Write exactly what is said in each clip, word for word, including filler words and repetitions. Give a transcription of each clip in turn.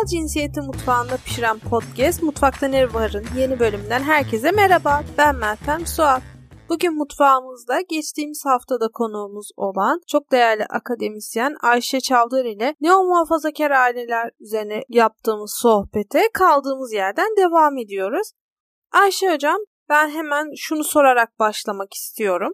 Masal Cinsiyeti Mutfağı'nda pişiren podcast Mutfakta Ne Var'ın yeni bölümünden herkese merhaba. Ben Mertem Suat. Bugün mutfağımızda geçtiğimiz haftada konuğumuz olan çok değerli akademisyen Ayşe Çaldır ile neomuhafazakar aileler üzerine yaptığımız sohbete kaldığımız yerden devam ediyoruz. Ayşe hocam, ben hemen şunu sorarak başlamak istiyorum.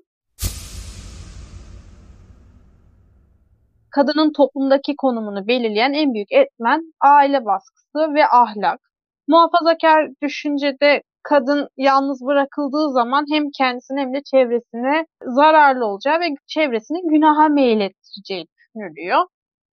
Kadının toplumdaki konumunu belirleyen en büyük etmen aile baskısı ve ahlak. Muhafazakar düşüncede kadın yalnız bırakıldığı zaman hem kendisine hem de çevresine zararlı olacağı ve çevresini günaha meylettireceği düşünülüyor.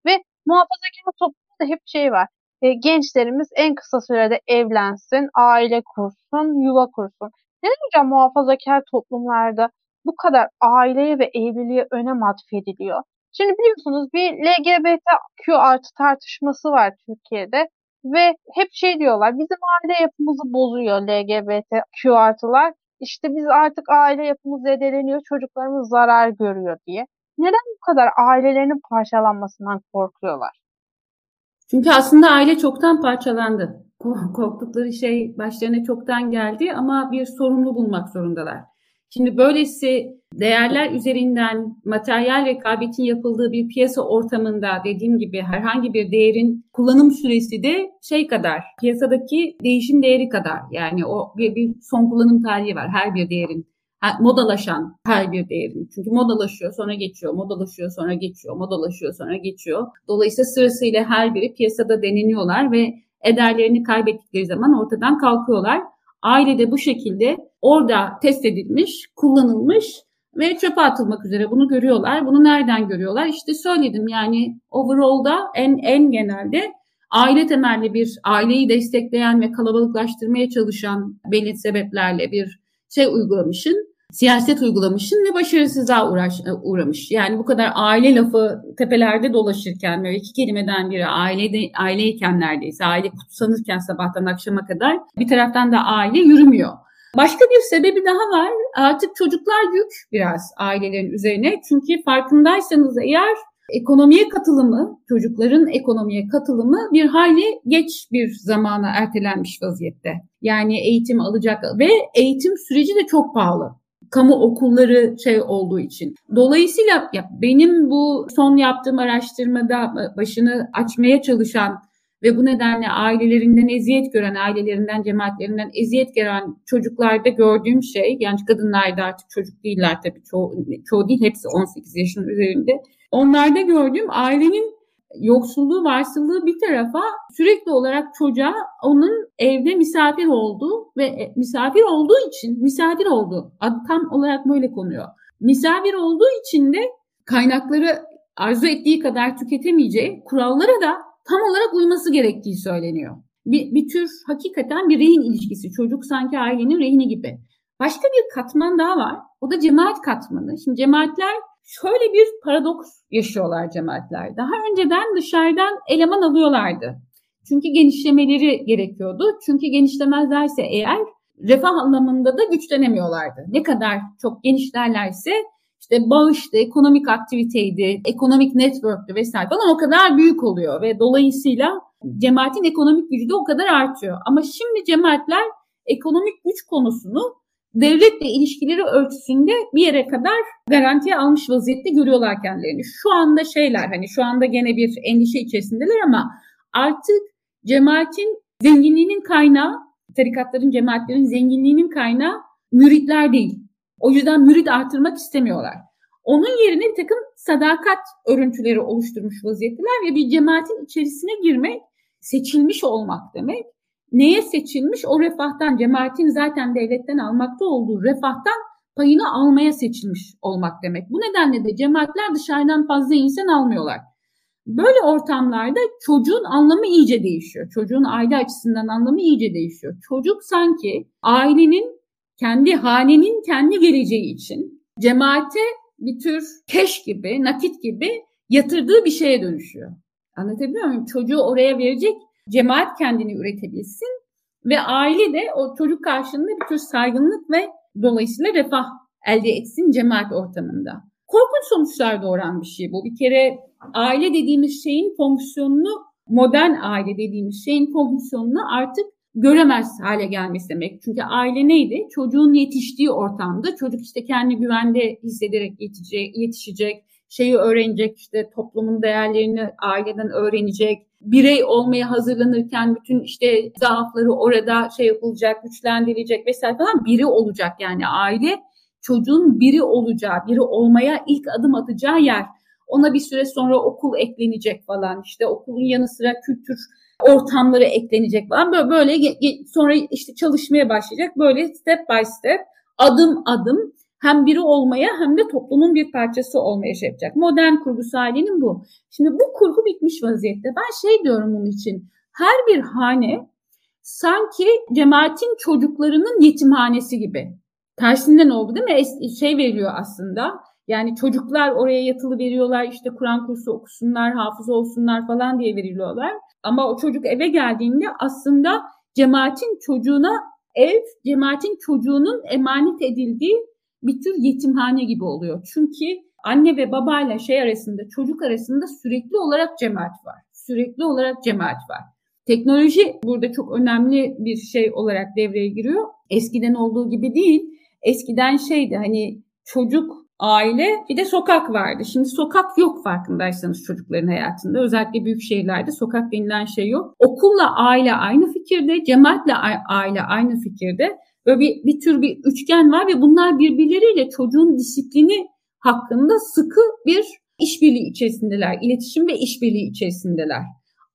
Ve muhafazakar toplumda hep şey var. E, gençlerimiz en kısa sürede evlensin, aile kursun, yuva kursun. Neden hocam muhafazakar toplumlarda bu kadar aileye ve evliliğe önem atfediliyor? Şimdi biliyorsunuz bir L G B T Q artı tartışması var Türkiye'de ve hep şey diyorlar, bizim aile yapımızı bozuyor L G B T Q artılar. İşte biz artık aile yapımız zedeleniyor, çocuklarımız zarar görüyor diye. Neden bu kadar ailelerin parçalanmasından korkuyorlar? Çünkü aslında aile çoktan parçalandı. Korktukları şey başlarına çoktan geldi ama bir sorumlu bulmak zorundalar. Şimdi böylesi değerler üzerinden materyal rekabetin yapıldığı bir piyasa ortamında dediğim gibi herhangi bir değerin kullanım süresi de şey kadar, piyasadaki değişim değeri kadar. Yani o bir, bir son kullanım tarihi var her bir değerin, her, modalaşan her bir değerin. Çünkü modalaşıyor sonra geçiyor, modalaşıyor sonra geçiyor, modalaşıyor sonra geçiyor. Dolayısıyla sırasıyla her biri piyasada deneniyorlar ve ederlerini kaybettikleri zaman ortadan kalkıyorlar. Ailede bu şekilde orada test edilmiş, kullanılmış ve çöpe atılmak üzere bunu görüyorlar. Bunu nereden görüyorlar? İşte söyledim yani overall'da en en genelde aile temelli bir aileyi destekleyen ve kalabalıklaştırmaya çalışan belirli sebeplerle bir şey uygulamışın, siyaset uygulamışın ve başarısızlığa uğraş, uğramış. Yani bu kadar aile lafı tepelerde dolaşırken böyle iki kelimeden biri aile aileyken neredeyse aile kutsanırken sabahtan akşama kadar bir taraftan da aile yürümüyor. Başka bir sebebi daha var. Artık çocuklar yük biraz ailelerin üzerine. Çünkü farkındaysanız eğer ekonomiye katılımı, çocukların ekonomiye katılımı bir hayli geç bir zamana ertelenmiş vaziyette. Yani eğitim alacak ve eğitim süreci de çok pahalı. Kamu okulları şey olduğu için. Dolayısıyla benim bu son yaptığım araştırmada başını açmaya çalışan ve bu nedenle ailelerinden eziyet gören, ailelerinden, cemaatlerinden eziyet gören çocuklarda gördüğüm şey, yani kadınlarda artık çocuk değiller tabii, çoğu, çoğu değil, hepsi on sekiz yaşın üzerinde. Onlarda gördüğüm ailenin yoksulluğu, varsılığı bir tarafa sürekli olarak çocuğa onun evde misafir olduğu ve misafir olduğu için, misafir olduğu, adı tam olarak böyle konuyor. Misafir olduğu için de kaynakları arzu ettiği kadar tüketemeyeceği, kurallara da tam olarak uyması gerektiği söyleniyor. Bir, bir tür hakikaten bir rehin ilişkisi. Çocuk sanki ailenin rehini gibi. Başka bir katman daha var. O da cemaat katmanı. Şimdi cemaatler şöyle bir paradoks yaşıyorlar cemaatler. Daha önceden dışarıdan eleman alıyorlardı. Çünkü genişlemeleri gerekiyordu. Çünkü genişlemezlerse eğer refah anlamında da güçlenemiyorlardı. Ne kadar çok genişlerlerse İşte bağıştı, ekonomik aktiviteydi, ekonomik network'tü vesaire falan o kadar büyük oluyor ve dolayısıyla cemaatin ekonomik gücü de o kadar artıyor. Ama şimdi cemaatler ekonomik güç konusunu devletle ilişkileri ölçüsünde bir yere kadar garantiye almış vaziyette görüyorlar kendilerini. Şu anda şeyler hani şu anda gene bir endişe içerisindeler ama artık cemaatin zenginliğinin kaynağı, tarikatların, cemaatlerin zenginliğinin kaynağı müritler değil. O yüzden mürit artırmak istemiyorlar. Onun yerine bir takım sadakat örüntüleri oluşturmuş vaziyetteler ve bir cemaatin içerisine girmek, seçilmiş olmak demek. Neye seçilmiş? O refahtan, cemaatin zaten devletten almakta olduğu refahtan payını almaya seçilmiş olmak demek. Bu nedenle de cemaatler dışarıdan fazla insan almıyorlar. Böyle ortamlarda çocuğun anlamı iyice değişiyor. Çocuğun aile açısından anlamı iyice değişiyor. Çocuk sanki ailenin, kendi hanenin kendi geleceği için cemaate bir tür keş gibi, nakit gibi yatırdığı bir şeye dönüşüyor. Anlatabiliyor muyum? Çocuğu oraya verecek cemaat kendini üretebilsin ve aile de o çocuk karşılığında bir tür saygınlık ve dolayısıyla refah elde etsin cemaat ortamında. Korkunç sonuçlar doğuran bir şey bu. Bir kere aile dediğimiz şeyin fonksiyonunu modern aile dediğimiz şeyin fonksiyonunu artık göremez hale gelmesi demek. Çünkü aile neydi? Çocuğun yetiştiği ortamda çocuk işte kendi güvende hissederek yetişecek, yetişecek, şeyi öğrenecek, işte toplumun değerlerini aileden öğrenecek, birey olmaya hazırlanırken bütün işte zaafları orada şey yapılacak, güçlendirilecek vesaire falan, biri olacak. Yani aile çocuğun biri olacağı, biri olmaya ilk adım atacağı yer. Ona bir süre sonra okul eklenecek falan, işte okulun yanı sıra kültür ortamları eklenecek falan, böyle, böyle sonra işte çalışmaya başlayacak, böyle step by step, adım adım hem biri olmaya hem de toplumun bir parçası olmaya şey yapacak. Modern kurgusu ailenin bu. Şimdi bu kurgu bitmiş vaziyette. Ben şey diyorum bunun için, her bir hane sanki cemaatin çocuklarının yetimhanesi gibi. Tersinden oldu değil mi? Es- şey veriyor aslında. Yani çocuklar oraya yatılı veriyorlar, işte Kur'an kursu okusunlar, hafız olsunlar falan diye veriliyorlar. Ama o çocuk eve geldiğinde aslında cemaatin çocuğuna ev, cemaatin çocuğunun emanet edildiği bir tür yetimhane gibi oluyor. Çünkü anne ve babayla şey arasında, çocuk arasında sürekli olarak cemaat var. Sürekli olarak cemaat var. Teknoloji burada çok önemli bir şey olarak devreye giriyor. Eskiden olduğu gibi değil. Eskiden şeydi, hani çocuk, aile, bir de sokak vardı. Şimdi sokak yok farkındaysanız çocukların hayatında. Özellikle büyük şehirlerde sokak denilen şey yok. Okulla aile aynı fikirde, cemaatle aile aynı fikirde. Böyle bir, bir tür bir üçgen var ve bunlar birbirleriyle çocuğun disiplini hakkında sıkı bir işbirliği içerisindeler. İletişim ve işbirliği içerisindeler.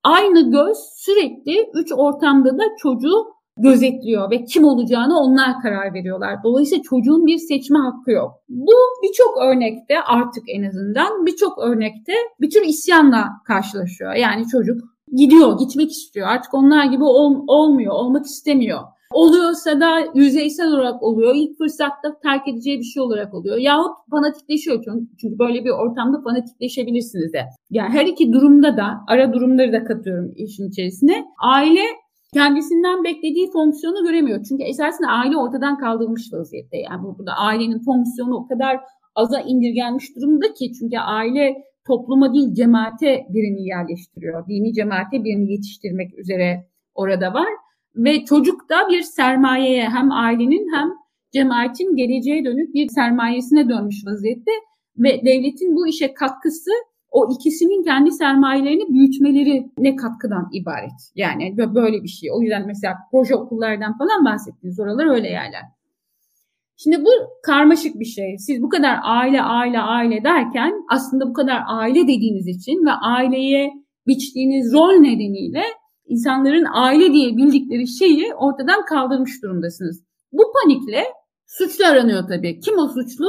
Aynı göz sürekli üç ortamda da çocuğu gözetliyor ve kim olacağını onlar karar veriyorlar. Dolayısıyla çocuğun bir seçme hakkı yok. Bu birçok örnekte, artık en azından birçok örnekte bir tür isyanla karşılaşıyor. Yani çocuk gidiyor, gitmek istiyor. Artık onlar gibi ol, olmuyor, olmak istemiyor. Oluyorsa da yüzeysel olarak oluyor. İlk fırsatta terk edeceği bir şey olarak oluyor. Yahut fanatikleşiyor. Çünkü böyle bir ortamda fanatikleşebilirsiniz de. Yani her iki durumda da, ara durumları da katıyorum işin içerisine. Aile kendisinden beklediği fonksiyonu göremiyor. Çünkü esasında aile ortadan kaldırılmış vaziyette. Yani burada ailenin fonksiyonu o kadar aza indirgenmiş durumda ki, çünkü aile topluma değil cemaate birini yerleştiriyor. Dini cemaate birini yetiştirmek üzere orada var. Ve çocuk da bir sermayeye, hem ailenin hem cemaatin geleceğe dönük bir sermayesine dönmüş vaziyette. Ve devletin bu işe katkısı, o ikisinin kendi sermayelerini büyütmeleri ne katkıdan ibaret. Yani böyle bir şey. O yüzden mesela proje okullardan falan bahsettiğiniz, oralar öyle yerler. Şimdi bu karmaşık bir şey. Siz bu kadar aile, aile, aile derken aslında bu kadar aile dediğiniz için ve aileye biçtiğiniz rol nedeniyle insanların aile diye bildikleri şeyi ortadan kaldırmış durumdasınız. Bu panikle suçlu aranıyor tabii. Kim o suçlu?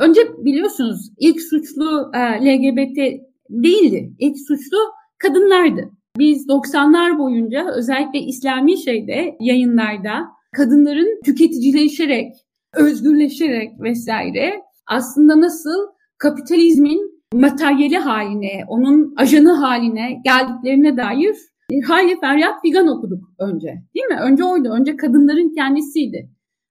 Önce biliyorsunuz ilk suçlu L G B T değildi. İlk suçlu kadınlardı. Biz doksanlar boyunca özellikle İslami şeyde, yayınlarda kadınların tüketicileşerek, özgürleşerek vesaire aslında nasıl kapitalizmin materyali haline, onun ajanı haline geldiklerine dair hayli feryat figan okuduk önce. Değil mi? Önce oydu. Önce kadınların kendisiydi.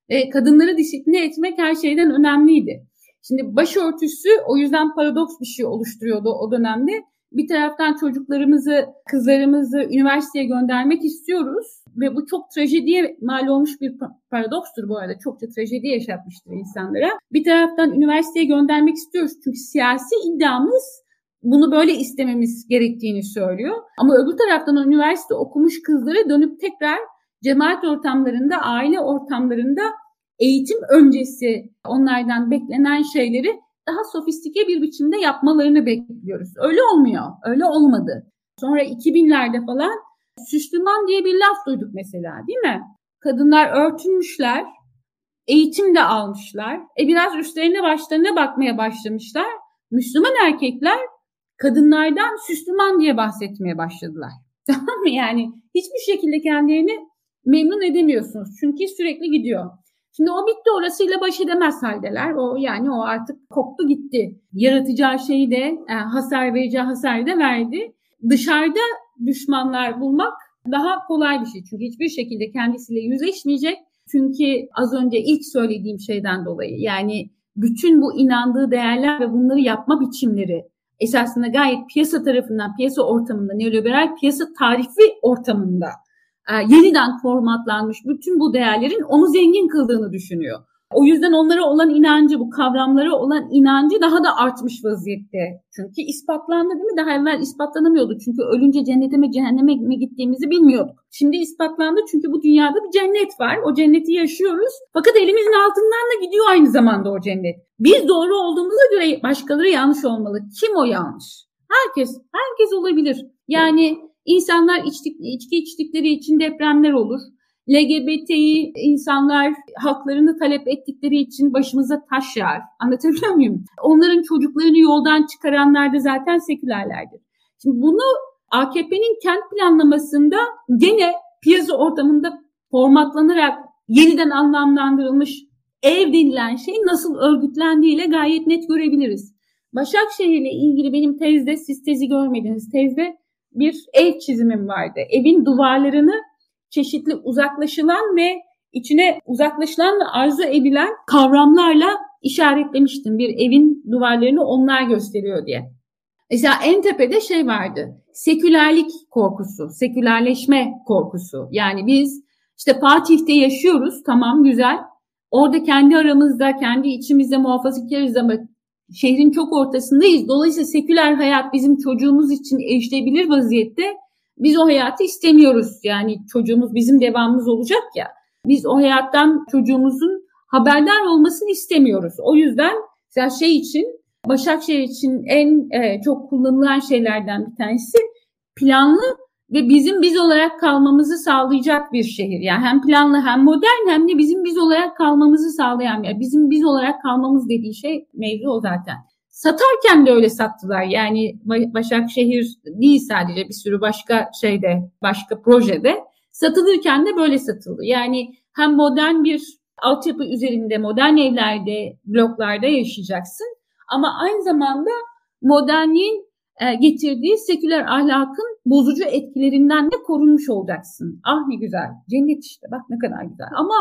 E, kadınları disipline etmek her şeyden önemliydi. Şimdi başörtüsü o yüzden paradoks bir şey oluşturuyordu o dönemde. Bir taraftan çocuklarımızı, kızlarımızı üniversiteye göndermek istiyoruz ve bu çok trajediye mal olmuş bir paradokstur bu arada. Çokça trajedi yaşatmıştır insanlara. Bir taraftan üniversiteye göndermek istiyoruz çünkü siyasi iddiamız bunu böyle istememiz gerektiğini söylüyor. Ama öbür taraftan üniversite okumuş kızlara dönüp tekrar cemaat ortamlarında, aile ortamlarında eğitim öncesi onlardan beklenen şeyleri daha sofistike bir biçimde yapmalarını bekliyoruz. Öyle olmuyor, öyle olmadı. Sonra iki binlerde falan süslüman diye bir laf duyduk mesela, değil mi? Kadınlar örtünmüşler, eğitim de almışlar, e biraz üstlerine başlarına bakmaya başlamışlar. Müslüman erkekler kadınlardan süslüman diye bahsetmeye başladılar. Tamam mı? Yani hiçbir şekilde kendilerini memnun edemiyorsunuz. Çünkü sürekli gidiyor. Şimdi o bitti, orasıyla baş edemez haldeler. O yani o artık koptu gitti. Yaratacağı şeyi de, hasar vereceği hasarı da verdi. Dışarıda düşmanlar bulmak daha kolay bir şey. Çünkü hiçbir şekilde kendisiyle yüzleşmeyecek. Çünkü az önce ilk söylediğim şeyden dolayı, yani bütün bu inandığı değerler ve bunları yapma biçimleri esasında gayet piyasa tarafından, piyasa ortamında, neoliberal piyasa tarifi ortamında e, yeniden formatlanmış bütün bu değerlerin onu zengin kıldığını düşünüyor. O yüzden onlara olan inancı, bu kavramlara olan inancı daha da artmış vaziyette. Çünkü ispatlandı değil mi? Daha evvel ispatlanamıyordu. Çünkü ölünce cennete mi cehenneme mi gittiğimizi bilmiyorduk. Şimdi ispatlandı çünkü bu dünyada bir cennet var. O cenneti yaşıyoruz. Fakat elimizin altından da gidiyor aynı zamanda o cennet. Biz doğru olduğumuza göre başkaları yanlış olmalı. Kim o yanlış? Herkes. Herkes olabilir. Yani insanlar içtik, içki içtikleri için depremler olur. L G B T'yi insanlar haklarını talep ettikleri için başımıza taş yağar. Anlatabiliyor muyum? Onların çocuklarını yoldan çıkaranlar da zaten sekülerlerdir. Şimdi bunu A K P'nin kent planlamasında gene piyasa ortamında formatlanarak yeniden anlamlandırılmış ev denilen şeyin nasıl örgütlendiğiyle gayet net görebiliriz. Başakşehir'le ilgili benim tezde, siz tezi görmediniz, tezde bir ev çizimim vardı. Evin duvarlarını çeşitli uzaklaşılan ve içine uzaklaşılan ve arzu edilen kavramlarla işaretlemiştim. Bir evin duvarlarını onlar gösteriyor diye. Mesela en tepede şey vardı. Sekülerlik korkusu, sekülerleşme korkusu. Yani biz işte Fatih'te yaşıyoruz, tamam güzel. Orada kendi aramızda, kendi içimizde muhafazakarız ama şehrin çok ortasındayız. Dolayısıyla seküler hayat bizim çocuğumuz için erişilebilir vaziyette. Biz o hayatı istemiyoruz. Yani çocuğumuz bizim devamımız olacak ya. Biz o hayattan çocuğumuzun haberdar olmasını istemiyoruz. O yüzden mesela şey için, Başakşehir için en e, çok kullanılan şeylerden bir tanesi planlı ve bizim biz olarak kalmamızı sağlayacak bir şehir. Yani hem planlı hem modern hem de bizim biz olarak kalmamızı sağlayan. Yani bizim biz olarak kalmamız dediği şey mevzu o zaten. Satarken de öyle sattılar. Yani Başakşehir değil sadece, bir sürü başka şeyde, başka projede satılırken de böyle satıldı. Yani hem modern bir altyapı üzerinde, modern evlerde, bloklarda yaşayacaksın ama aynı zamanda modernliğin getirdiği seküler ahlakın bozucu etkilerinden de korunmuş olacaksın. Ah ne güzel. Cennet işte. Bak ne kadar güzel. Ama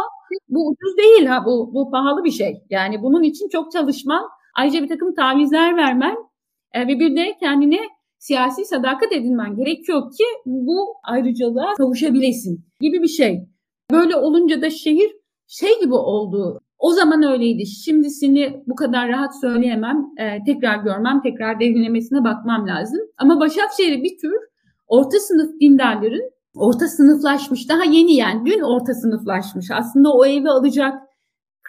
bu ucuz değil ha, bu bu pahalı bir şey. Yani bunun için çok çalışman, ayrıca bir takım tavizler vermen ve bir de kendine siyasi sadakat edinmen gerekiyor ki bu ayrıcalığa kavuşabilesin gibi bir şey. Böyle olunca da şehir şey gibi oldu. O zaman öyleydi. Şimdisini bu kadar rahat söyleyemem. E, tekrar görmem, tekrar derinlemesine bakmam lazım. Ama Başakşehir'i bir tür orta sınıf dindarların orta sınıflaşmış, daha yeni yani dün orta sınıflaşmış. Aslında o evi alacak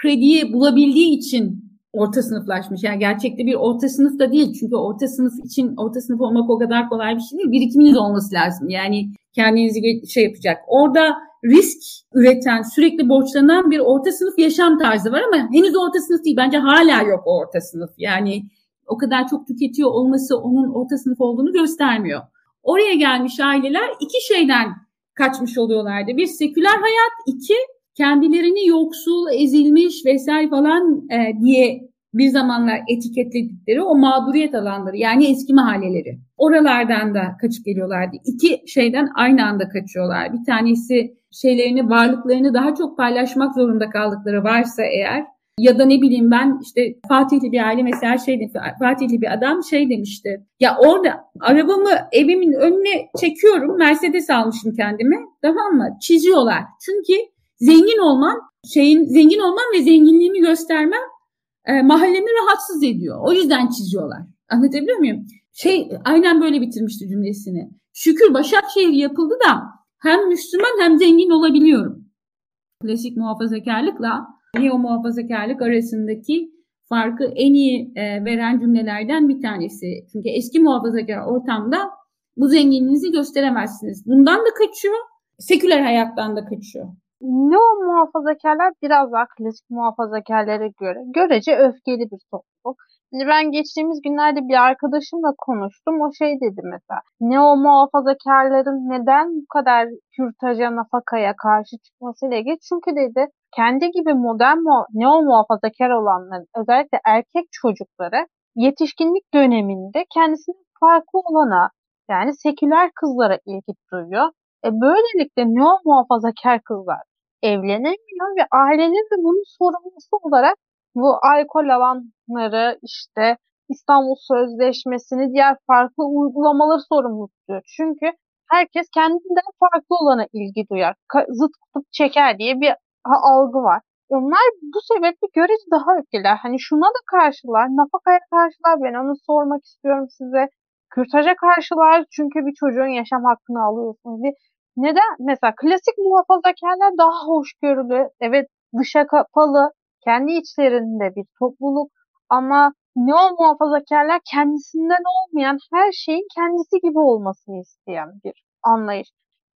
krediyi bulabildiği için orta sınıflaşmış. Yani gerçekte bir orta sınıf da değil. Çünkü orta sınıf için orta sınıf olmak o kadar kolay bir şey değil. Birikiminiz olması lazım. Yani kendinizi şey yapacak. Orada risk üreten, sürekli borçlanan bir orta sınıf yaşam tarzı var ama henüz orta sınıf değil. Bence hala yok o orta sınıf. Yani o kadar çok tüketiyor olması onun orta sınıf olduğunu göstermiyor. Oraya gelmiş aileler iki şeyden kaçmış oluyorlardı. Bir seküler hayat, iki kendilerini yoksul, ezilmiş vesaire falan e, diye bir zamanlar etiketledikleri o mağduriyet alanları, yani eski mahalleleri. Oralardan da kaçıp geliyorlardı. İki şeyden aynı anda kaçıyorlar. Bir tanesi şeylerini, varlıklarını daha çok paylaşmak zorunda kaldıkları varsa eğer, ya da ne bileyim ben işte Fatihli bir aile mesela şey demişti, Fatihli bir adam şey demişti. Ya orada arabamı evimin önüne çekiyorum, Mercedes almışım kendime, tamam mı? Çiziyorlar. Çünkü zengin olman, şeyin zengin olman ve zenginliğimi göstermem e, mahallemi rahatsız ediyor. O yüzden çiziyorlar. Anlatabiliyor muyum? Şey aynen böyle bitirmişti cümlesini. Şükür Başakşehir yapıldı da hem Müslüman hem zengin olabiliyorum. Klasik muhafazakarlıkla neo muhafazakarlık arasındaki farkı en iyi e, veren cümlelerden bir tanesi. Çünkü eski muhafazakar ortamda bu zenginliğinizi gösteremezsiniz. Bundan da kaçıyor, seküler hayattan da kaçıyor. Neo muhafazakarlar biraz daha klasik muhafazakarlara göre görece öfkeli bir topluluk. Yani ben geçtiğimiz günlerde bir arkadaşımla konuştum. O şey dedi mesela, neo muhafazakarların neden bu kadar kürtaja, nafakaya karşı çıkmasıyla ilgili. Çünkü dedi kendi gibi modern neo muhafazakar olanların, özellikle erkek çocukları yetişkinlik döneminde kendisinin farklı olana, yani seküler kızlara ilgi duyuyor. E böylelikle neo muhafazakar kızlar evlenemiyor ve ailenin de bunun sorumlusu olarak bu alkol alanları, işte İstanbul Sözleşmesi'ni, diğer farklı uygulamaları sorumlu tutuyor. Çünkü herkes kendinden farklı olana ilgi duyar. Zıt kutup çeker diye bir algı var. Onlar bu sebeple görece daha öfkeler. Hani şuna da karşılar, nafakaya karşılar, ben onu sormak istiyorum size. Kürtaja karşılar, çünkü bir çocuğun yaşam hakkını alıyorsunuz diye. Neden? Mesela klasik muhafazakarlar daha hoşgörülü, evet dışa kapalı, kendi içlerinde bir topluluk ama neo-muhafazakarlar kendisinden olmayan, her şeyin kendisi gibi olmasını isteyen bir anlayış.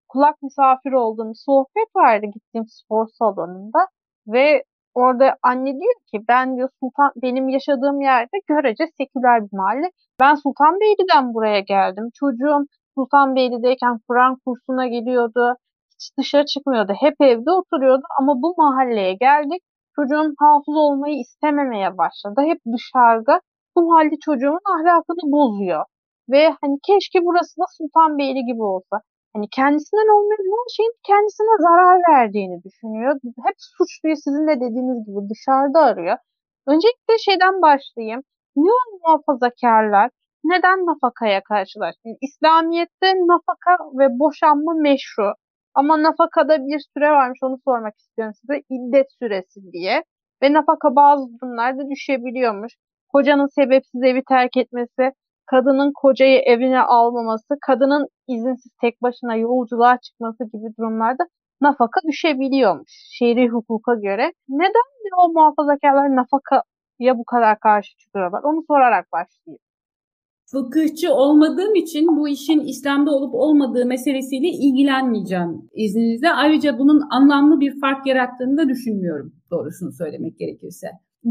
Kulak misafiri olduğum sohbet vardı gittiğim spor salonunda ve orada anne diyor ki, ben diyor Sultan, benim yaşadığım yerde görece seküler bir mahalle. Ben Sultanbeyli'den buraya geldim. Çocuğum Sultanbeyli'deyken Kur'an kursuna geliyordu. Hiç dışarı çıkmıyordu. Hep evde oturuyordu ama bu mahalleye geldik. Çocuğum hafız olmayı istememeye başladı. Hep dışarıda. Bu halde çocuğumun ahlakını bozuyor. Ve hani keşke burası da Sultanbeyli gibi olsa. Hani kendisinden olmayan her şeyin kendisine zarar verdiğini düşünüyor. Hep suçluyu sizin de dediğiniz gibi dışarıda arıyor. Öncelikle şeyden başlayayım. Neo muhafazakarlar neden nafakaya karşılar? Yani İslamiyet'te nafaka ve boşanma meşru. Ama nafakada bir süre varmış, onu sormak istiyorum size. İddet süresi diye. Ve nafaka bazı durumlarda düşebiliyormuş. Kocanın sebepsiz evi terk etmesi, kadının kocayı evine almaması, kadının izinsiz tek başına yolculuğa çıkması gibi durumlarda nafaka düşebiliyormuş şer'i hukuka göre. Neden o muhafazakarlar nafakaya bu kadar karşı çıkıyorlar? Onu sorarak başlayayım. Fıkıhçı olmadığım için bu işin İslam'da olup olmadığı meselesiyle ilgilenmeyeceğim izninizle. Ayrıca bunun anlamlı bir fark yarattığını da düşünmüyorum, doğrusunu söylemek gerekirse.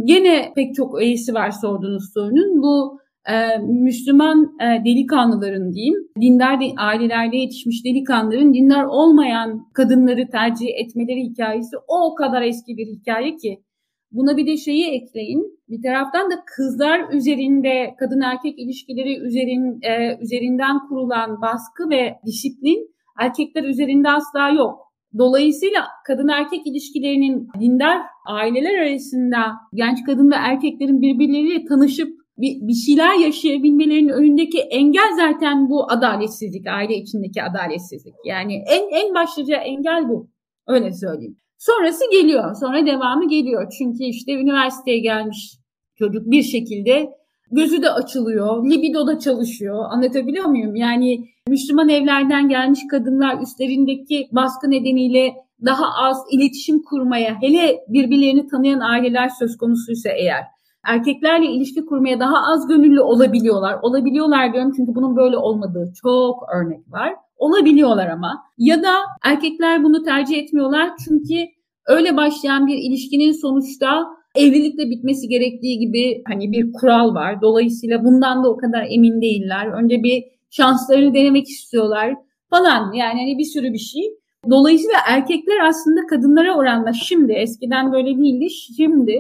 Gene pek çok öğesi var sorduğunuz sorunun. Bu Ee, Müslüman e, delikanlıların diyeyim, dindar de, ailelerde yetişmiş delikanlıların dindar olmayan kadınları tercih etmeleri hikayesi o kadar eski bir hikaye ki. Buna bir de şeyi ekleyin, bir taraftan da kızlar üzerinde, kadın erkek ilişkileri üzerin, e, üzerinden kurulan baskı ve disiplin erkekler üzerinde asla yok. Dolayısıyla kadın erkek ilişkilerinin dindar aileler arasında genç kadın ve erkeklerin birbirleriyle tanışıp bir şeyler yaşayabilmelerinin önündeki engel zaten bu adaletsizlik, aile içindeki adaletsizlik. Yani en en başlıca engel bu, öyle söyleyeyim. Sonrası geliyor, sonra devamı geliyor. Çünkü işte üniversiteye gelmiş çocuk bir şekilde gözü de açılıyor, libido da çalışıyor. Anlatabiliyor muyum? Yani Müslüman evlerden gelmiş kadınlar üstlerindeki baskı nedeniyle daha az iletişim kurmaya, hele birbirlerini tanıyan aileler söz konusuysa eğer, erkeklerle ilişki kurmaya daha az gönüllü olabiliyorlar. Olabiliyorlar diyorum çünkü bunun böyle olmadığı çok örnek var. Olabiliyorlar ama. Ya da erkekler bunu tercih etmiyorlar çünkü öyle başlayan bir ilişkinin sonuçta evlilikle bitmesi gerektiği gibi hani bir kural var. Dolayısıyla bundan da o kadar emin değiller. Önce bir şanslarını denemek istiyorlar falan. Yani hani bir sürü bir şey. Dolayısıyla erkekler aslında kadınlara oranla şimdi, eskiden böyle değildi, şimdi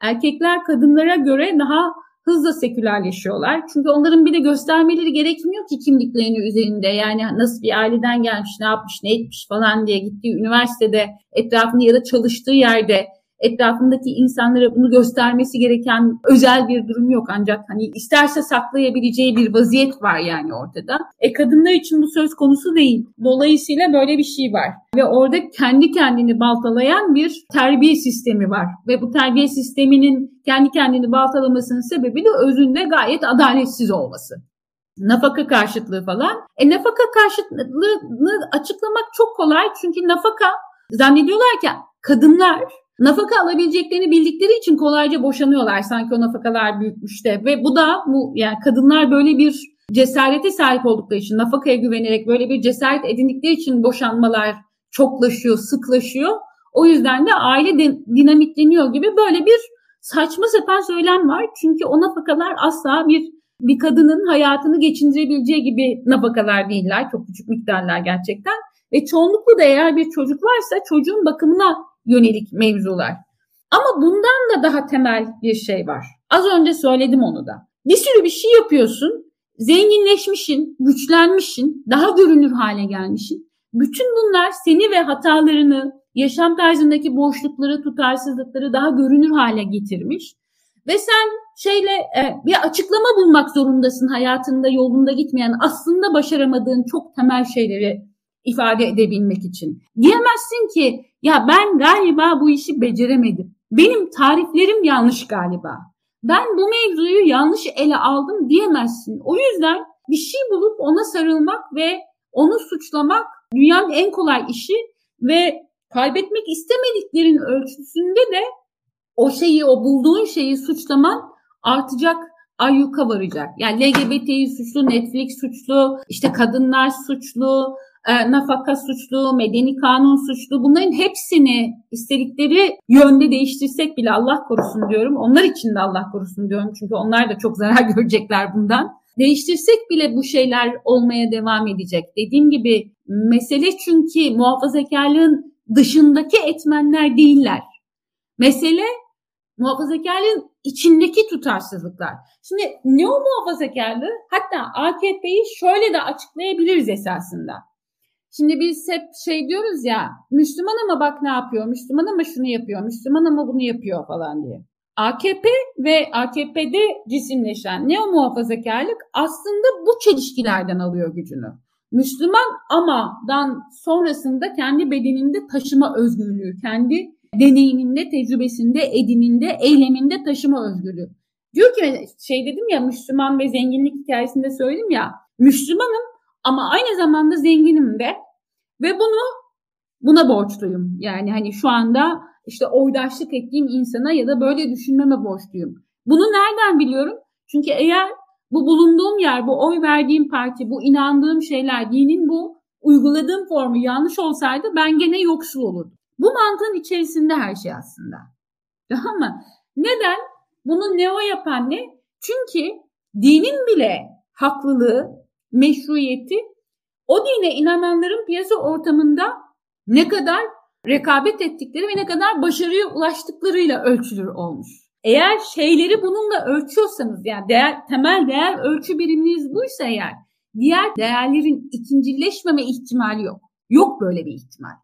erkekler kadınlara göre daha hızla sekülerleşiyorlar. Çünkü onların bir de göstermeleri gerekmiyor ki kimliklerini üzerinde. Yani nasıl bir aileden gelmiş, ne yapmış, ne etmiş falan diye gittiği üniversitede, etrafında ya da çalıştığı yerde etrafındaki insanlara bunu göstermesi gereken özel bir durum yok. Ancak hani isterse saklayabileceği bir vaziyet var yani ortada. E kadınlar için bu söz konusu değil. Dolayısıyla böyle bir şey var. Ve orada kendi kendini baltalayan bir terbiye sistemi var. Ve bu terbiye sisteminin kendi kendini baltalamasının sebebi de özünde gayet adaletsiz olması. Nafaka karşıtlığı falan. E nafaka karşıtlığını açıklamak çok kolay. Çünkü nafaka zannediyorlar ki kadınlar nafaka alabileceklerini bildikleri için kolayca boşanıyorlar, sanki o nafakalar büyükmüş de. Ve bu da bu yani kadınlar böyle bir cesarete sahip oldukları için, nafakaya güvenerek böyle bir cesaret edindikleri için boşanmalar çoklaşıyor, sıklaşıyor. O yüzden de aile de, dinamikleniyor gibi böyle bir saçma sapan söylem var. Çünkü o nafakalar asla bir bir kadının hayatını geçindirebileceği gibi nafakalar değiller. Çok küçük miktarlar gerçekten. Ve çoğunlukla da eğer bir çocuk varsa çocuğun bakımına yönelik mevzular. Ama bundan da daha temel bir şey var. Az önce söyledim onu da. Bir sürü bir şey yapıyorsun, zenginleşmişsin, güçlenmişsin, daha görünür hale gelmişsin. Bütün bunlar seni ve hatalarını, yaşam tarzındaki boşlukları, tutarsızlıkları daha görünür hale getirmiş. Ve sen şeyle e, bir açıklama bulmak zorundasın hayatında yolunda gitmeyen, aslında başaramadığın çok temel şeyleri ifade edebilmek için. Diyemezsin ki ya ben galiba bu işi beceremedim. Benim tariflerim yanlış galiba. Ben bu mevzuyu yanlış ele aldım diyemezsin. O yüzden bir şey bulup ona sarılmak ve onu suçlamak dünyanın en kolay işi ve kaybetmek istemediklerin ölçüsünde de o şeyi, o bulduğun şeyi suçlaman artacak, ayyuka varacak. Yani L G B T'yi suçlu, Netflix suçlu, işte kadınlar suçlu, e, nafaka suçlu, medeni kanun suçlu. Bunların hepsini istedikleri yönde değiştirsek bile Allah korusun diyorum. Onlar için de Allah korusun diyorum. Çünkü onlar da çok zarar görecekler bundan. Değiştirsek bile bu şeyler olmaya devam edecek. Dediğim gibi mesele çünkü muhafazakarlığın dışındaki etmenler değiller. Mesele muhafazakarlığın içindeki tutarsızlıklar. Şimdi ne o muhafazakarlığı? Hatta A K P'yi şöyle de açıklayabiliriz esasında. Şimdi biz hep şey diyoruz ya, Müslüman ama bak ne yapıyor, Müslüman ama şunu yapıyor, Müslüman ama bunu yapıyor falan diye. A K P ve A K P'de cisimleşen neo muhafazakarlık aslında bu çelişkilerden alıyor gücünü. Müslüman amadan sonrasında kendi bedeninde taşıma özgürlüğü, kendi deneyiminde, tecrübesinde, ediminde, eyleminde taşıma özgürlüğü. Diyor ki şey dedim ya, Müslüman ve zenginlik hikayesinde söyledim ya, Müslümanım ama aynı zamanda zenginim de ve bunu buna borçluyum. Yani hani şu anda işte oydaşlık ettiğim insana ya da böyle düşünmeme borçluyum. Bunu nereden biliyorum? Çünkü eğer bu bulunduğum yer, bu oy verdiğim parti, bu inandığım şeyler, dinin bu uyguladığım formu yanlış olsaydı ben gene yoksul olurdum. Bu mantığın içerisinde her şey aslında. Tamam mı? Neden? Bunu neo yapan ne? Çünkü dinin bile haklılığı, meşruiyeti o dine inananların piyasa ortamında ne kadar rekabet ettikleri ve ne kadar başarıya ulaştıklarıyla ölçülür olmuş. Eğer şeyleri bununla ölçüyorsanız, yani değer, temel değer ölçü biriminiz buysa eğer, diğer değerlerin ikincileşmeme ihtimali yok. Yok böyle bir ihtimal.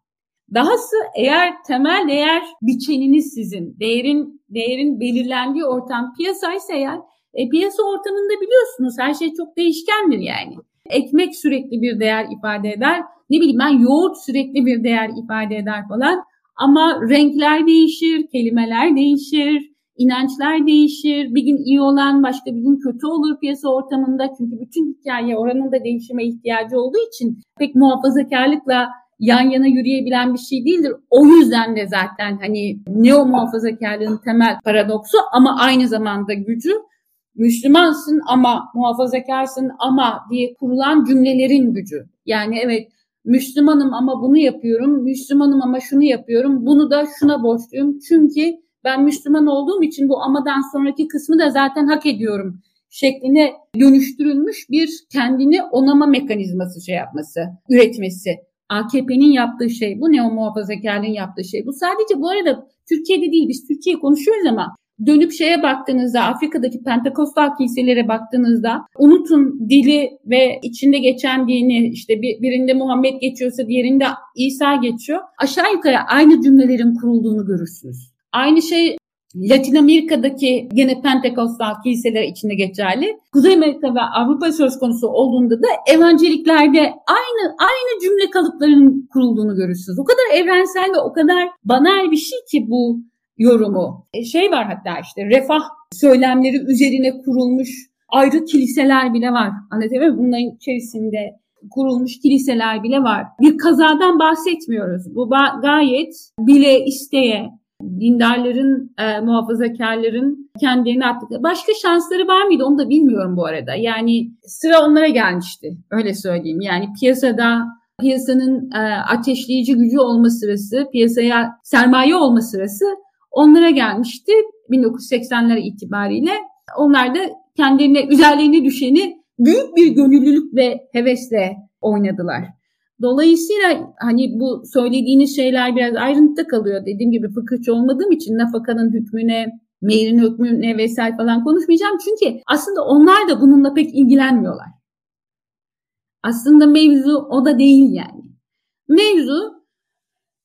Dahası eğer temel değer biçeniniz sizin, değerin değerin belirlendiği ortam piyasaysa eğer, e, piyasa ortamında biliyorsunuz her şey çok değişkendir yani. Ekmek sürekli bir değer ifade eder, ne bileyim ben yoğurt sürekli bir değer ifade eder falan. Ama renkler değişir, kelimeler değişir, inançlar değişir. Bir gün iyi olan başka bir gün kötü olur piyasa ortamında. Çünkü bütün hikaye oranın da değişime ihtiyacı olduğu için pek muhafazakarlıkla yan yana yürüyebilen bir şey değildir. O yüzden de zaten hani neo muhafazakarlığın temel paradoksu ama aynı zamanda gücü, Müslümansın ama muhafazakarsın ama diye kurulan cümlelerin gücü. Yani evet, Müslümanım ama bunu yapıyorum, Müslümanım ama şunu yapıyorum, bunu da şuna borçluyum. Çünkü ben Müslüman olduğum için bu amadan sonraki kısmı da zaten hak ediyorum şekline dönüştürülmüş bir kendini onama mekanizması şey yapması, üretmesi. A K P'nin yaptığı şey bu, neo muhafazakarlığın yaptığı şey bu. Sadece bu arada Türkiye'de değil, biz Türkiye konuşuyoruz ama dönüp şeye baktığınızda, Afrika'daki Pentecostal kiliselere baktığınızda unutun dili ve içinde geçen dini, işte birinde Muhammed geçiyorsa diğerinde İsa geçiyor. Aşağı yukarı aynı cümlelerin kurulduğunu görürsünüz. Aynı şey Latin Amerika'daki gene Pentecostal kiliseler içinde geçerli. Kuzey Amerika ve Avrupa söz konusu olduğunda da evanceliklerde aynı aynı cümle kalıplarının kurulduğunu görürsünüz. O kadar evrensel ve o kadar banal bir şey ki bu yorumu. Şey var hatta işte refah söylemleri üzerine kurulmuş ayrı kiliseler bile var. Anlatabiliyor muyum? Bunların içerisinde kurulmuş kiliseler bile var. Bir kazadan bahsetmiyoruz. Bu gayet bile isteye dindarların, e, muhafazakarların kendilerini attıkları. Başka şansları var mıydı onu da bilmiyorum bu arada. Yani sıra onlara gelmişti. Öyle söyleyeyim. Yani piyasada piyasanın e, ateşleyici gücü olma sırası, piyasaya sermaye olma sırası onlara gelmişti bin dokuz yüz seksenler itibariyle. Onlar da kendilerine, üzerlerine düşeni büyük bir gönüllülük ve hevesle oynadılar. Dolayısıyla hani bu söylediğiniz şeyler biraz ayrıntıda kalıyor. Dediğim gibi fıkıhçı olmadığım için nafakanın hükmüne, mehrin hükmüne vesaire falan konuşmayacağım. Çünkü aslında onlar da bununla pek ilgilenmiyorlar. Aslında mevzu o da değil yani. Mevzu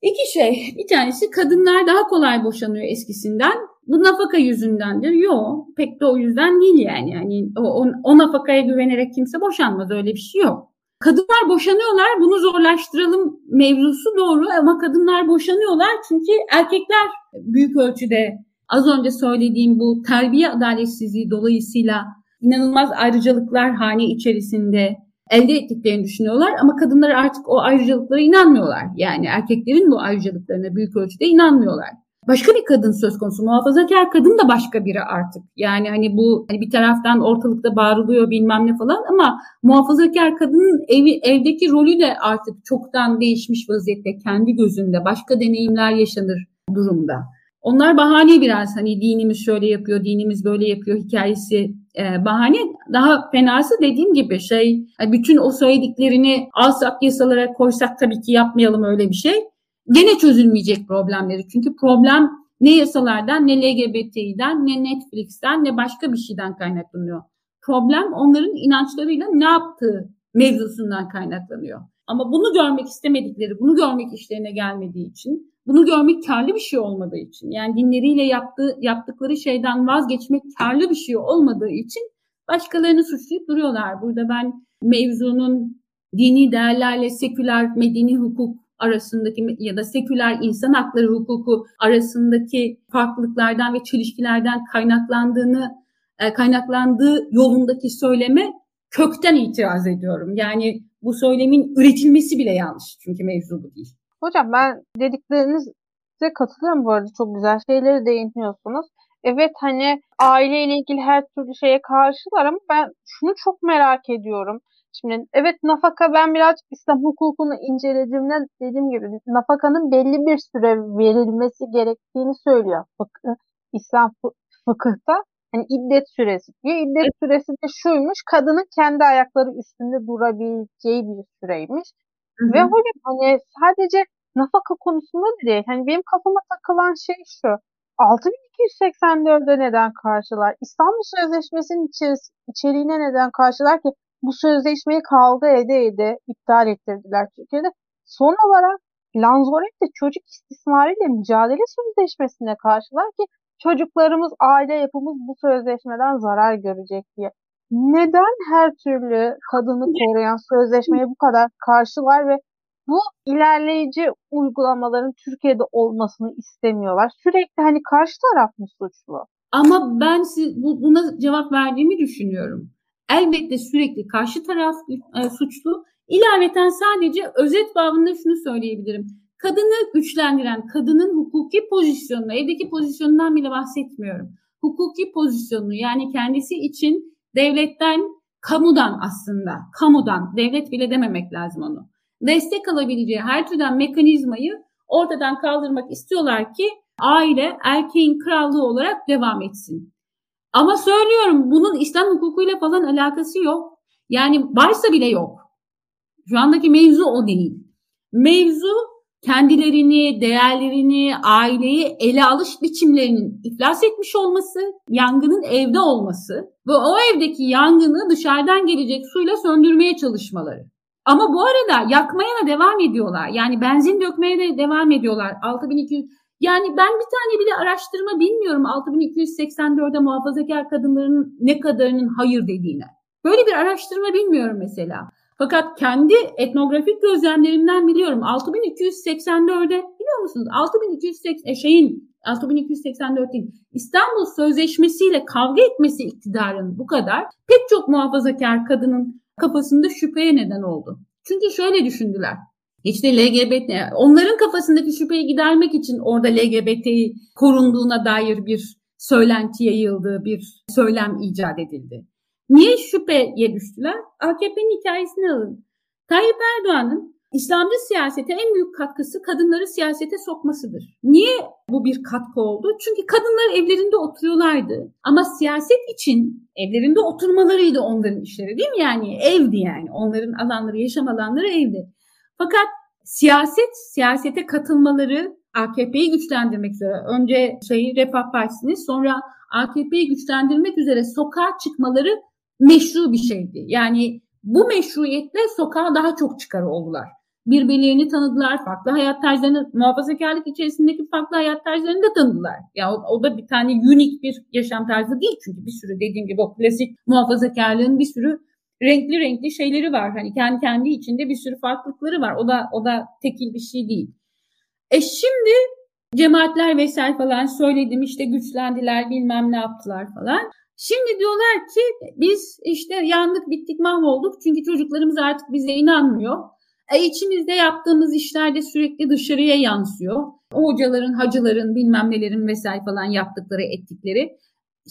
iki şey. Bir tanesi kadınlar daha kolay boşanıyor eskisinden. bu nafaka yüzündendir. Yok, pek de o yüzden değil yani. Yani o, o nafakaya güvenerek kimse boşanmaz, öyle bir şey yok. Kadınlar boşanıyorlar, bunu zorlaştıralım mevzusu doğru ama kadınlar boşanıyorlar çünkü erkekler büyük ölçüde az önce söylediğim bu terbiye adaletsizliği dolayısıyla inanılmaz ayrıcalıklar hane içerisinde elde ettiklerini düşünüyorlar ama kadınlar artık o ayrıcalıklara inanmıyorlar. Yani erkeklerin bu ayrıcalıklarına büyük ölçüde inanmıyorlar. Başka bir kadın söz konusu, muhafazakar kadın da başka biri artık. Yani hani bu hani bir taraftan ortalıkta bağırılıyor bilmem ne falan ama muhafazakar kadının evi, evdeki rolü de artık çoktan değişmiş vaziyette kendi gözünde. Başka deneyimler yaşanır durumda. Onlar bahane biraz, hani dinimiz şöyle yapıyor, dinimiz böyle yapıyor hikayesi e, bahane. Daha fenası dediğim gibi şey, bütün o söylediklerini alsak yasalara koysak tabii ki yapmayalım öyle bir şey. Gene çözülmeyecek problemleri. Çünkü problem ne yasalardan, ne L G B T'den, ne Netflix'ten, ne başka bir şeyden kaynaklanıyor. Problem onların inançlarıyla ne yaptığı mevzusundan kaynaklanıyor. Ama bunu görmek istemedikleri, bunu görmek işlerine gelmediği için, bunu görmek karlı bir şey olmadığı için, yani dinleriyle yaptığı, yaptıkları şeyden vazgeçmek karlı bir şey olmadığı için başkalarını suçlayıp duruyorlar. Burada ben mevzunun dini değerlerle seküler medeni hukuk arasındaki ya da seküler insan hakları hukuku arasındaki farklılıklardan ve çelişkilerden kaynaklandığını kaynaklandığı yolundaki söyleme kökten itiraz ediyorum. Yani bu söylemin üretilmesi bile yanlış çünkü mevzu bu değil. Hocam ben dediklerinize katılıyorum bu arada, çok güzel şeyleri değiniyorsunuz. Evet hani aileyle ilgili her türlü şeye karşılar ama ben şunu çok merak ediyorum. Şimdi evet nafaka, ben birazcık İslam hukukunu incelediğimde dediğim gibi nafakanın belli bir süre verilmesi gerektiğini söylüyor Fık- İslam fıkıhta. Hani iddet süresi diyor. İddet evet. Süresi de şuymuş, kadının kendi ayakları üstünde durabileceği bir süreymiş. Hı-hı. Ve hocam hani sadece nafaka konusunda değil. Hani benim kafama takılan şey şu. altı bin iki yüz seksen dörde neden karşılar? İstanbul Sözleşmesi'nin içeris- içeriğine neden karşılar ki? Bu sözleşmeyi kavga ede ede iptal ettirdiler Türkiye'de. Son olarak Lanzarote çocuk istismarıyla mücadele sözleşmesine karşılar ki çocuklarımız, aile yapımız bu sözleşmeden zarar görecek diye. Neden her türlü kadını koruyan sözleşmeye bu kadar karşılar ve bu ilerleyici uygulamaların Türkiye'de olmasını istemiyorlar? Sürekli hani karşı taraf mı suçlu? Ama ben siz, bu, buna cevap verdiğimi düşünüyorum. Elbette sürekli karşı taraf e, suçlu. İlaveten sadece özet babında şunu söyleyebilirim. Kadını güçlendiren, kadının hukuki pozisyonunu, evdeki pozisyonundan bile bahsetmiyorum. Hukuki pozisyonunu, yani kendisi için devletten, kamudan aslında, kamudan, devlet bile dememek lazım onu. Destek alabileceği her türden mekanizmayı ortadan kaldırmak istiyorlar ki aile erkeğin krallığı olarak devam etsin. Ama söylüyorum bunun İslam hukukuyla falan alakası yok. Yani varsa bile yok. Şu andaki mevzu o değil. Mevzu kendilerini, değerlerini, aileyi ele alış biçimlerinin iflas etmiş olması, yangının evde olması ve o evdeki yangını dışarıdan gelecek suyla söndürmeye çalışmaları. Ama bu arada yakmaya da devam ediyorlar. Yani benzin dökmeye de devam ediyorlar. altı bin iki yüz... Yani ben bir tane bile araştırma bilmiyorum altı bin iki yüz seksen dörde muhafazakar kadınların ne kadarının hayır dediğine. Böyle bir araştırma bilmiyorum mesela. Fakat kendi etnografik gözlemlerimden biliyorum. altı bin iki yüz seksen dörde biliyor musunuz? altı bin iki yüz seksen, şeyin altı bin iki yüz seksen dört değil. İstanbul Sözleşmesi ile kavga etmesi iktidarın bu kadar pek çok muhafazakar kadının kafasında şüpheye neden oldu. Çünkü şöyle düşündüler. İşte L G B T, onların kafasındaki şüpheyi gidermek için orada L G B T'yi korunduğuna dair bir söylenti yayıldı, bir söylem icat edildi. Niye şüpheye düştüler? A K P'nin hikayesini alın. Tayyip Erdoğan'ın İslamcı siyasete en büyük katkısı kadınları siyasete sokmasıdır. Niye bu bir katkı oldu? Çünkü kadınlar evlerinde oturuyorlardı. Ama siyaset için evlerinde oturmalarıydı onların işleri değil mi? Yani evdi yani. Onların alanları, yaşam alanları evdi. Fakat siyaset, siyasete katılmaları A K P'yi güçlendirmek üzere. Önce şey, Refah Partisi'ni, sonra A K P'yi güçlendirmek üzere sokağa çıkmaları meşru bir şeydi. Yani bu meşruiyetle sokağa daha çok çıkar oldular. birbirlerini tanıdılar. Farklı hayat tarzlarını, muhafazakarlık içerisindeki farklı hayat tarzlarını da tanıdılar. Ya o, o da bir tane unique bir yaşam tarzı değil. Çünkü bir sürü, dediğim gibi, o klasik muhafazakarlığın bir sürü renkli renkli şeyleri var. Hani kendi kendi içinde bir sürü farklılıkları var. O da o da tekil bir şey değil. E şimdi cemaatler vesaire falan söyledim, işte güçlendiler, bilmem ne yaptılar falan. Şimdi diyorlar ki biz işte yandık, bittik, mahvolduk çünkü çocuklarımız artık bize inanmıyor. E içimizde yaptığımız işler de sürekli dışarıya yansıyor. O hocaların, hacıların, bilmem nelerin vesaire falan yaptıkları, ettikleri.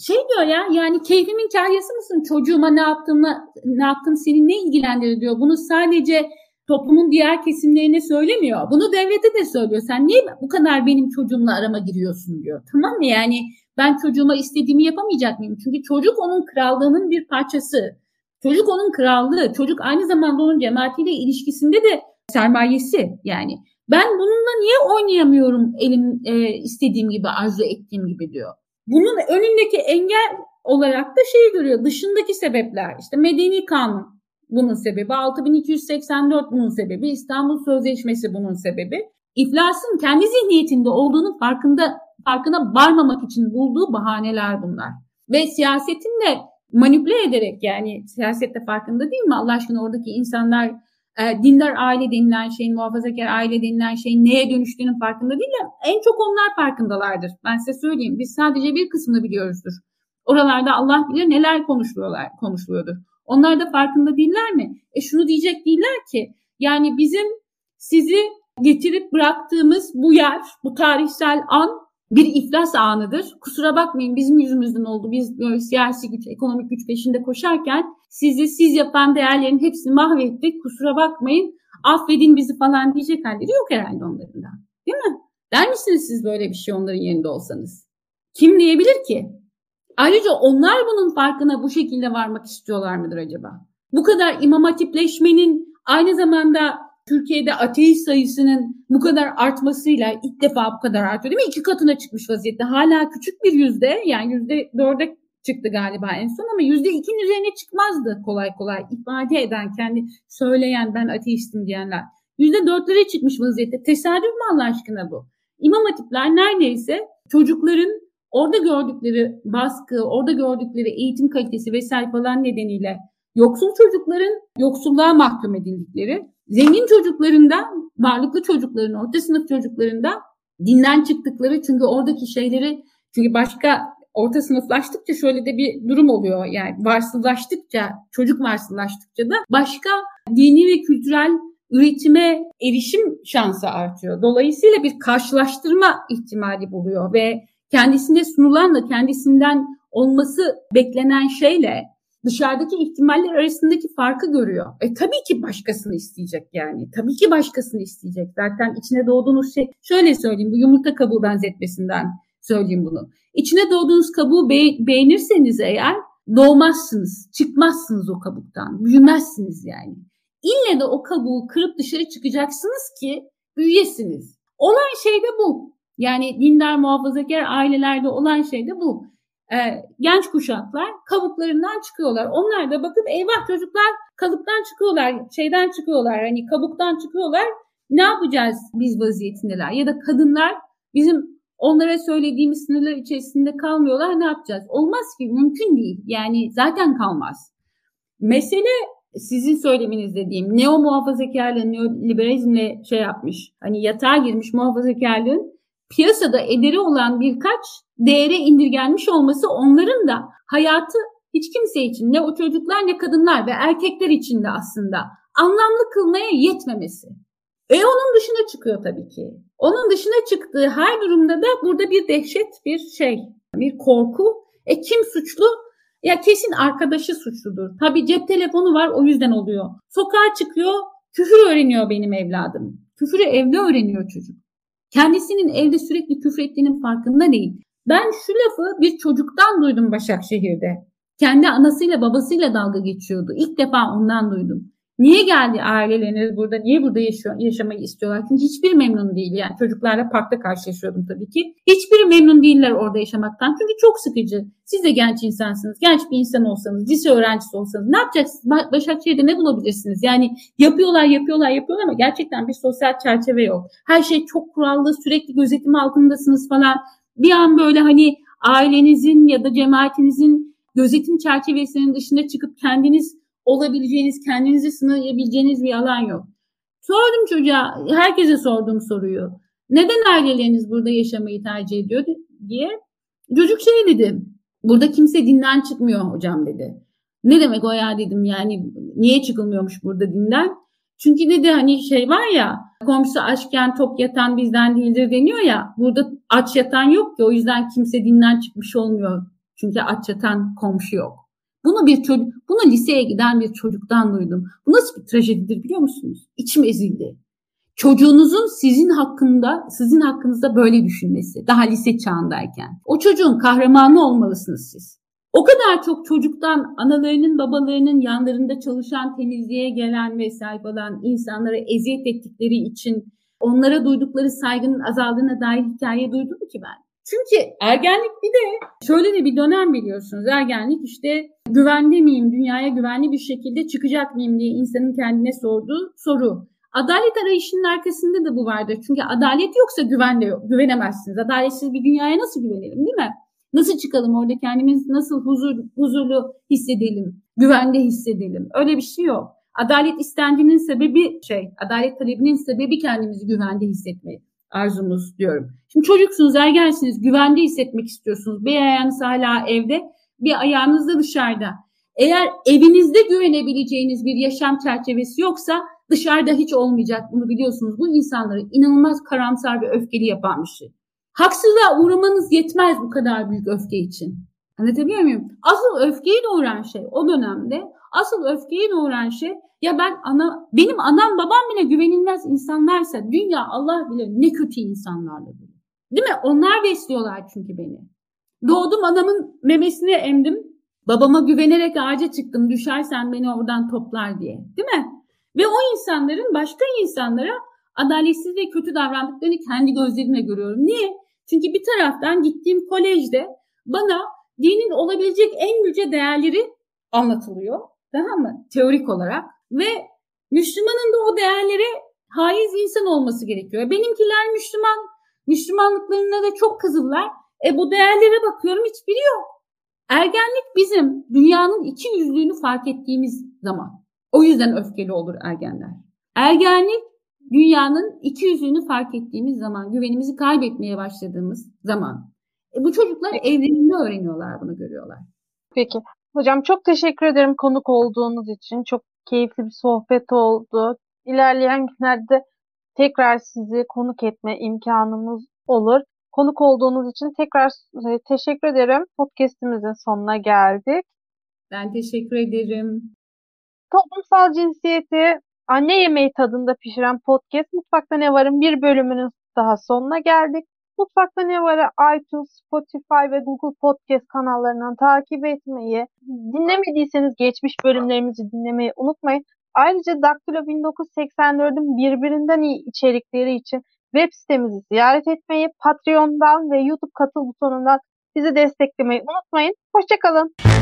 Şey diyor ya, yani keyfimin kahyası mısın? Çocuğuma ne yaptığımla, ne yaptım seni ne ilgilendiriyor diyor. Bunu sadece toplumun diğer kesimlerine söylemiyor. Bunu devlete de söylüyor. Sen niye bu kadar benim çocuğumla arama giriyorsun diyor. Tamam mı? Yani ben çocuğuma istediğimi yapamayacak mıyım? Çünkü çocuk onun krallığının bir parçası. Çocuk onun krallığı. Çocuk aynı zamanda onun cemaatiyle ilişkisinde de sermayesi yani. Ben bununla niye oynayamıyorum elim e, istediğim gibi, arzu ettiğim gibi diyor. Bunun önündeki engel olarak da şeyi görüyor. Dışındaki sebepler, işte Medeni Kanun bunun sebebi, altı bin iki yüz seksen dört bunun sebebi, İstanbul Sözleşmesi bunun sebebi. İflasın kendi zihniyetinde olduğunun farkında farkına varmamak için bulduğu bahaneler bunlar. Ve siyasetin de manipüle ederek, yani siyasette farkında değil mi Allah aşkına oradaki insanlar, e, dindar aile denilen şeyin, muhafazakar aile denilen şeyin neye dönüştüğünün farkında değiller. En çok onlar farkındalardır. Ben size söyleyeyim, biz sadece bir kısmını biliyoruzdur. Oralarda Allah bilir neler konuşuyorlar, konuşuluyordur. Onlar da farkında değiller mi? E şunu diyecek değiller ki, yani bizim sizi getirip bıraktığımız bu yer, bu tarihsel an bir iflas anıdır. Kusura bakmayın bizim yüzümüzden oldu. Biz böyle siyasi güç, ekonomik güç peşinde koşarken sizi, siz yapan değerlerin hepsini mahvettik. Kusura bakmayın, affedin bizi falan diyecek halleri yok herhalde onların da. Değil mi? Der misiniz siz böyle bir şey onların yerinde olsanız? Kim diyebilir ki? Ayrıca onlar bunun farkına bu şekilde varmak istiyorlar mıdır acaba? Bu kadar imam hatipleşmenin, aynı zamanda Türkiye'de ateist sayısının bu kadar artmasıyla, ilk defa bu kadar artıyor değil mi? İki katına çıkmış vaziyette. Hala küçük bir yüzde, yani yüzde dörde çıktı galiba en son, ama yüzde ikinin üzerine çıkmazdı kolay kolay. İfade eden, kendi söyleyen, ben ateistim diyenler. Yüzde dörtlere çıkmış vaziyette. Tesadüf mü Allah aşkına bu? İmam hatipler neredeyse çocukların orada gördükleri baskı, orada gördükleri eğitim kalitesi vesaire falan nedeniyle yoksul çocukların yoksulluğa mahkum edildikleri, zengin çocuklarında, varlıklı çocukların, orta sınıf çocuklarında dinden çıktıkları, çünkü oradaki şeyleri, çünkü başka orta sınıflaştıkça şöyle de bir durum oluyor, yani varsıllaştıkça, çocuk varsıllaştıkça da başka dini ve kültürel üretime erişim şansı artıyor. Dolayısıyla bir karşılaştırma ihtimali buluyor ve kendisine sunulanla kendisinden olması beklenen şeyle dışarıdaki ihtimaller arasındaki farkı görüyor. E tabii ki başkasını isteyecek yani. Tabii ki başkasını isteyecek. Zaten içine doğduğunuz şey, şöyle söyleyeyim, bu yumurta kabuğu benzetmesinden söyleyeyim bunu. İçine doğduğunuz kabuğu be- beğenirseniz eğer, doğmazsınız, çıkmazsınız o kabuktan, büyümezsiniz yani. İlle de o kabuğu kırıp dışarı çıkacaksınız ki büyüyesiniz. Olan şey de bu. Yani dindar, muhafazakar ailelerde olan şey de bu. Ee, genç kuşaklar kabuklarından çıkıyorlar. Onlar da bakıp eyvah çocuklar kalıptan çıkıyorlar, şeyden çıkıyorlar, hani kabuktan çıkıyorlar. Ne yapacağız biz vaziyetindeler? Ya da kadınlar bizim onlara söylediğimiz sınırlar içerisinde kalmıyorlar. Ne yapacağız? Olmaz ki, mümkün değil. Yani zaten kalmaz. Mesele sizin söyleminiz dediğim neo muhafazakarlığın, neoliberalizmle şey yapmış. Hani yatağa girmiş muhafazakarlığın piyasada ederi olan birkaç değere indirgenmiş olması, onların da hayatı hiç kimse için, ne o çocuklar ne kadınlar ve erkekler için de aslında anlamlı kılmaya yetmemesi. E onun dışına çıkıyor tabii ki. Onun dışına çıktığı her durumda da burada bir dehşet, bir şey, bir korku. E kim suçlu? Ya kesin arkadaşı suçludur. Tabii cep telefonu var, o yüzden oluyor. Sokağa çıkıyor, küfür öğreniyor benim evladım. Küfürü evde öğreniyor çocuk. Kendisinin evde sürekli küfür ettiğinin farkında değil. Ben şu lafı bir çocuktan duydum Başakşehir'de. Kendi anasıyla babasıyla dalga geçiyordu. İlk defa ondan duydum. Niye geldi aileleriniz burada? Niye burada yaşıyor, yaşamayı istiyorlar? Çünkü hiçbiri memnun değil. Yani çocuklarla parkta karşılaşıyordum tabii ki. Hiçbiri memnun değiller orada yaşamaktan. Çünkü çok sıkıcı. Siz de genç insansınız. Genç bir insan olsanız, lise öğrencisi olsanız ne yapacaksınız? Başakşehir'de ne bulabilirsiniz? Yani yapıyorlar, yapıyorlar, yapıyorlar ama gerçekten bir sosyal çerçeve yok. Her şey çok kurallı, sürekli gözetim altındasınız falan. Bir an böyle hani ailenizin ya da cemaatinizin gözetim çerçevesinin dışına çıkıp kendiniz olabileceğiniz, kendinizi sınayabileceğiniz bir alan yok. Sordum çocuğa, herkese sorduğum soruyu. Neden aileleriniz burada yaşamayı tercih ediyor diye. Çocuk şey dedi, burada kimse dinden çıkmıyor hocam dedi. Ne demek o ya dedim, yani niye çıkılmıyormuş burada dinden? Çünkü dedi hani şey var ya, komşu açken tok yatan bizden değildir deniyor ya, burada aç yatan yok ki, o yüzden kimse dinden çıkmış olmuyor. Çünkü aç yatan komşu yok. Bunu bir çocuk, bunu liseye giden bir çocuktan duydum. Bu nasıl bir trajedidir biliyor musunuz? İçim ezildi. Çocuğunuzun sizin hakkında, sizin hakkınızda böyle düşünmesi. Daha lise çağındayken. O çocuğun kahramanı olmalısınız siz. O kadar çok çocuktan analarının, babalarının yanlarında çalışan, temizliğe gelen ve sahip olan insanlara eziyet ettikleri için onlara duydukları saygının azaldığına dair hikaye duydum ki ben. Çünkü ergenlik bir de şöyle de bir dönem biliyorsunuz. Ergenlik işte güvenli miyim, dünyaya güvenli bir şekilde çıkacak mıyım diye insanın kendine sorduğu soru. Adalet arayışının arkasında da bu vardır. Çünkü adalet yoksa güven de yok, güvenemezsiniz. Adaletsiz bir dünyaya nasıl güvenelim değil mi? Nasıl çıkalım orada, kendimiz nasıl huzur, huzurlu hissedelim, güvende hissedelim? Öyle bir şey yok. Adalet istendiğinin sebebi şey, adalet talebinin sebebi kendimizi güvende hissetmek. Arzumuz diyorum. Şimdi çocuksunuz, ergensiniz, güvende hissetmek istiyorsunuz. Bir ayağınız hala evde, bir ayağınız da dışarıda. Eğer evinizde güvenebileceğiniz bir yaşam çerçevesi yoksa dışarıda hiç olmayacak. Bunu biliyorsunuz. Bu insanları inanılmaz karamsar ve öfkeli yapan bir şey. Haksızlığa uğramanız yetmez bu kadar büyük öfke için. Anlatabiliyor muyum? Asıl öfkeyi doğuran şey o dönemde, asıl öfkeyi doğuran şey ya ben ana, benim anam babam bile güvenilmez insanlarsa dünya Allah bile ne kötü insanlarla dolu. Değil mi? Onlar besliyorlar çünkü beni. Doğdum anamın memesini emdim. Babama güvenerek ağaca çıktım. Düşersen beni oradan toplar diye. Değil mi? Ve o insanların başka insanlara adaletsiz ve kötü davrandıklarını kendi gözlerimle görüyorum. Niye? Çünkü bir taraftan gittiğim kolejde bana dinin olabilecek en yüce değerleri anlatılıyor. Tamam mı? Teorik olarak. Ve Müslümanın da o değerlere haiz insan olması gerekiyor. Benimkiler Müslüman, Müslümanlıklarına da çok kızıllar. E bu değerlere bakıyorum, hiçbiri yok. Ergenlik bizim dünyanın iki yüzlülüğünü fark ettiğimiz zaman. O yüzden öfkeli olur ergenler. Ergenlik dünyanın iki yüzlülüğünü fark ettiğimiz zaman, güvenimizi kaybetmeye başladığımız zaman. E bu çocuklar evlerinde öğreniyorlar, bunu görüyorlar. Peki. Hocam çok teşekkür ederim konuk olduğunuz için. Çok keyifli bir sohbet oldu. İlerleyen günlerde tekrar sizi konuk etme imkanımız olur. Konuk olduğunuz için tekrar teşekkür ederim. Podcast'imizin sonuna geldik. Ben teşekkür ederim. Toplumsal cinsiyeti anne yemeği tadında pişiren podcast Mutfakta Ne Var'ın bir bölümünün daha sonuna geldik. Mutfakta Ne Var'ı iTunes, Spotify ve Google Podcast kanallarından takip etmeyi, dinlemediyseniz geçmiş bölümlerimizi dinlemeyi unutmayın. Ayrıca Daktilo bin dokuz yüz seksen dört'ün birbirinden iyi içerikleri için web sitemizi ziyaret etmeyi, Patreon'dan ve YouTube katıl butonundan bizi desteklemeyi unutmayın. Hoşçakalın.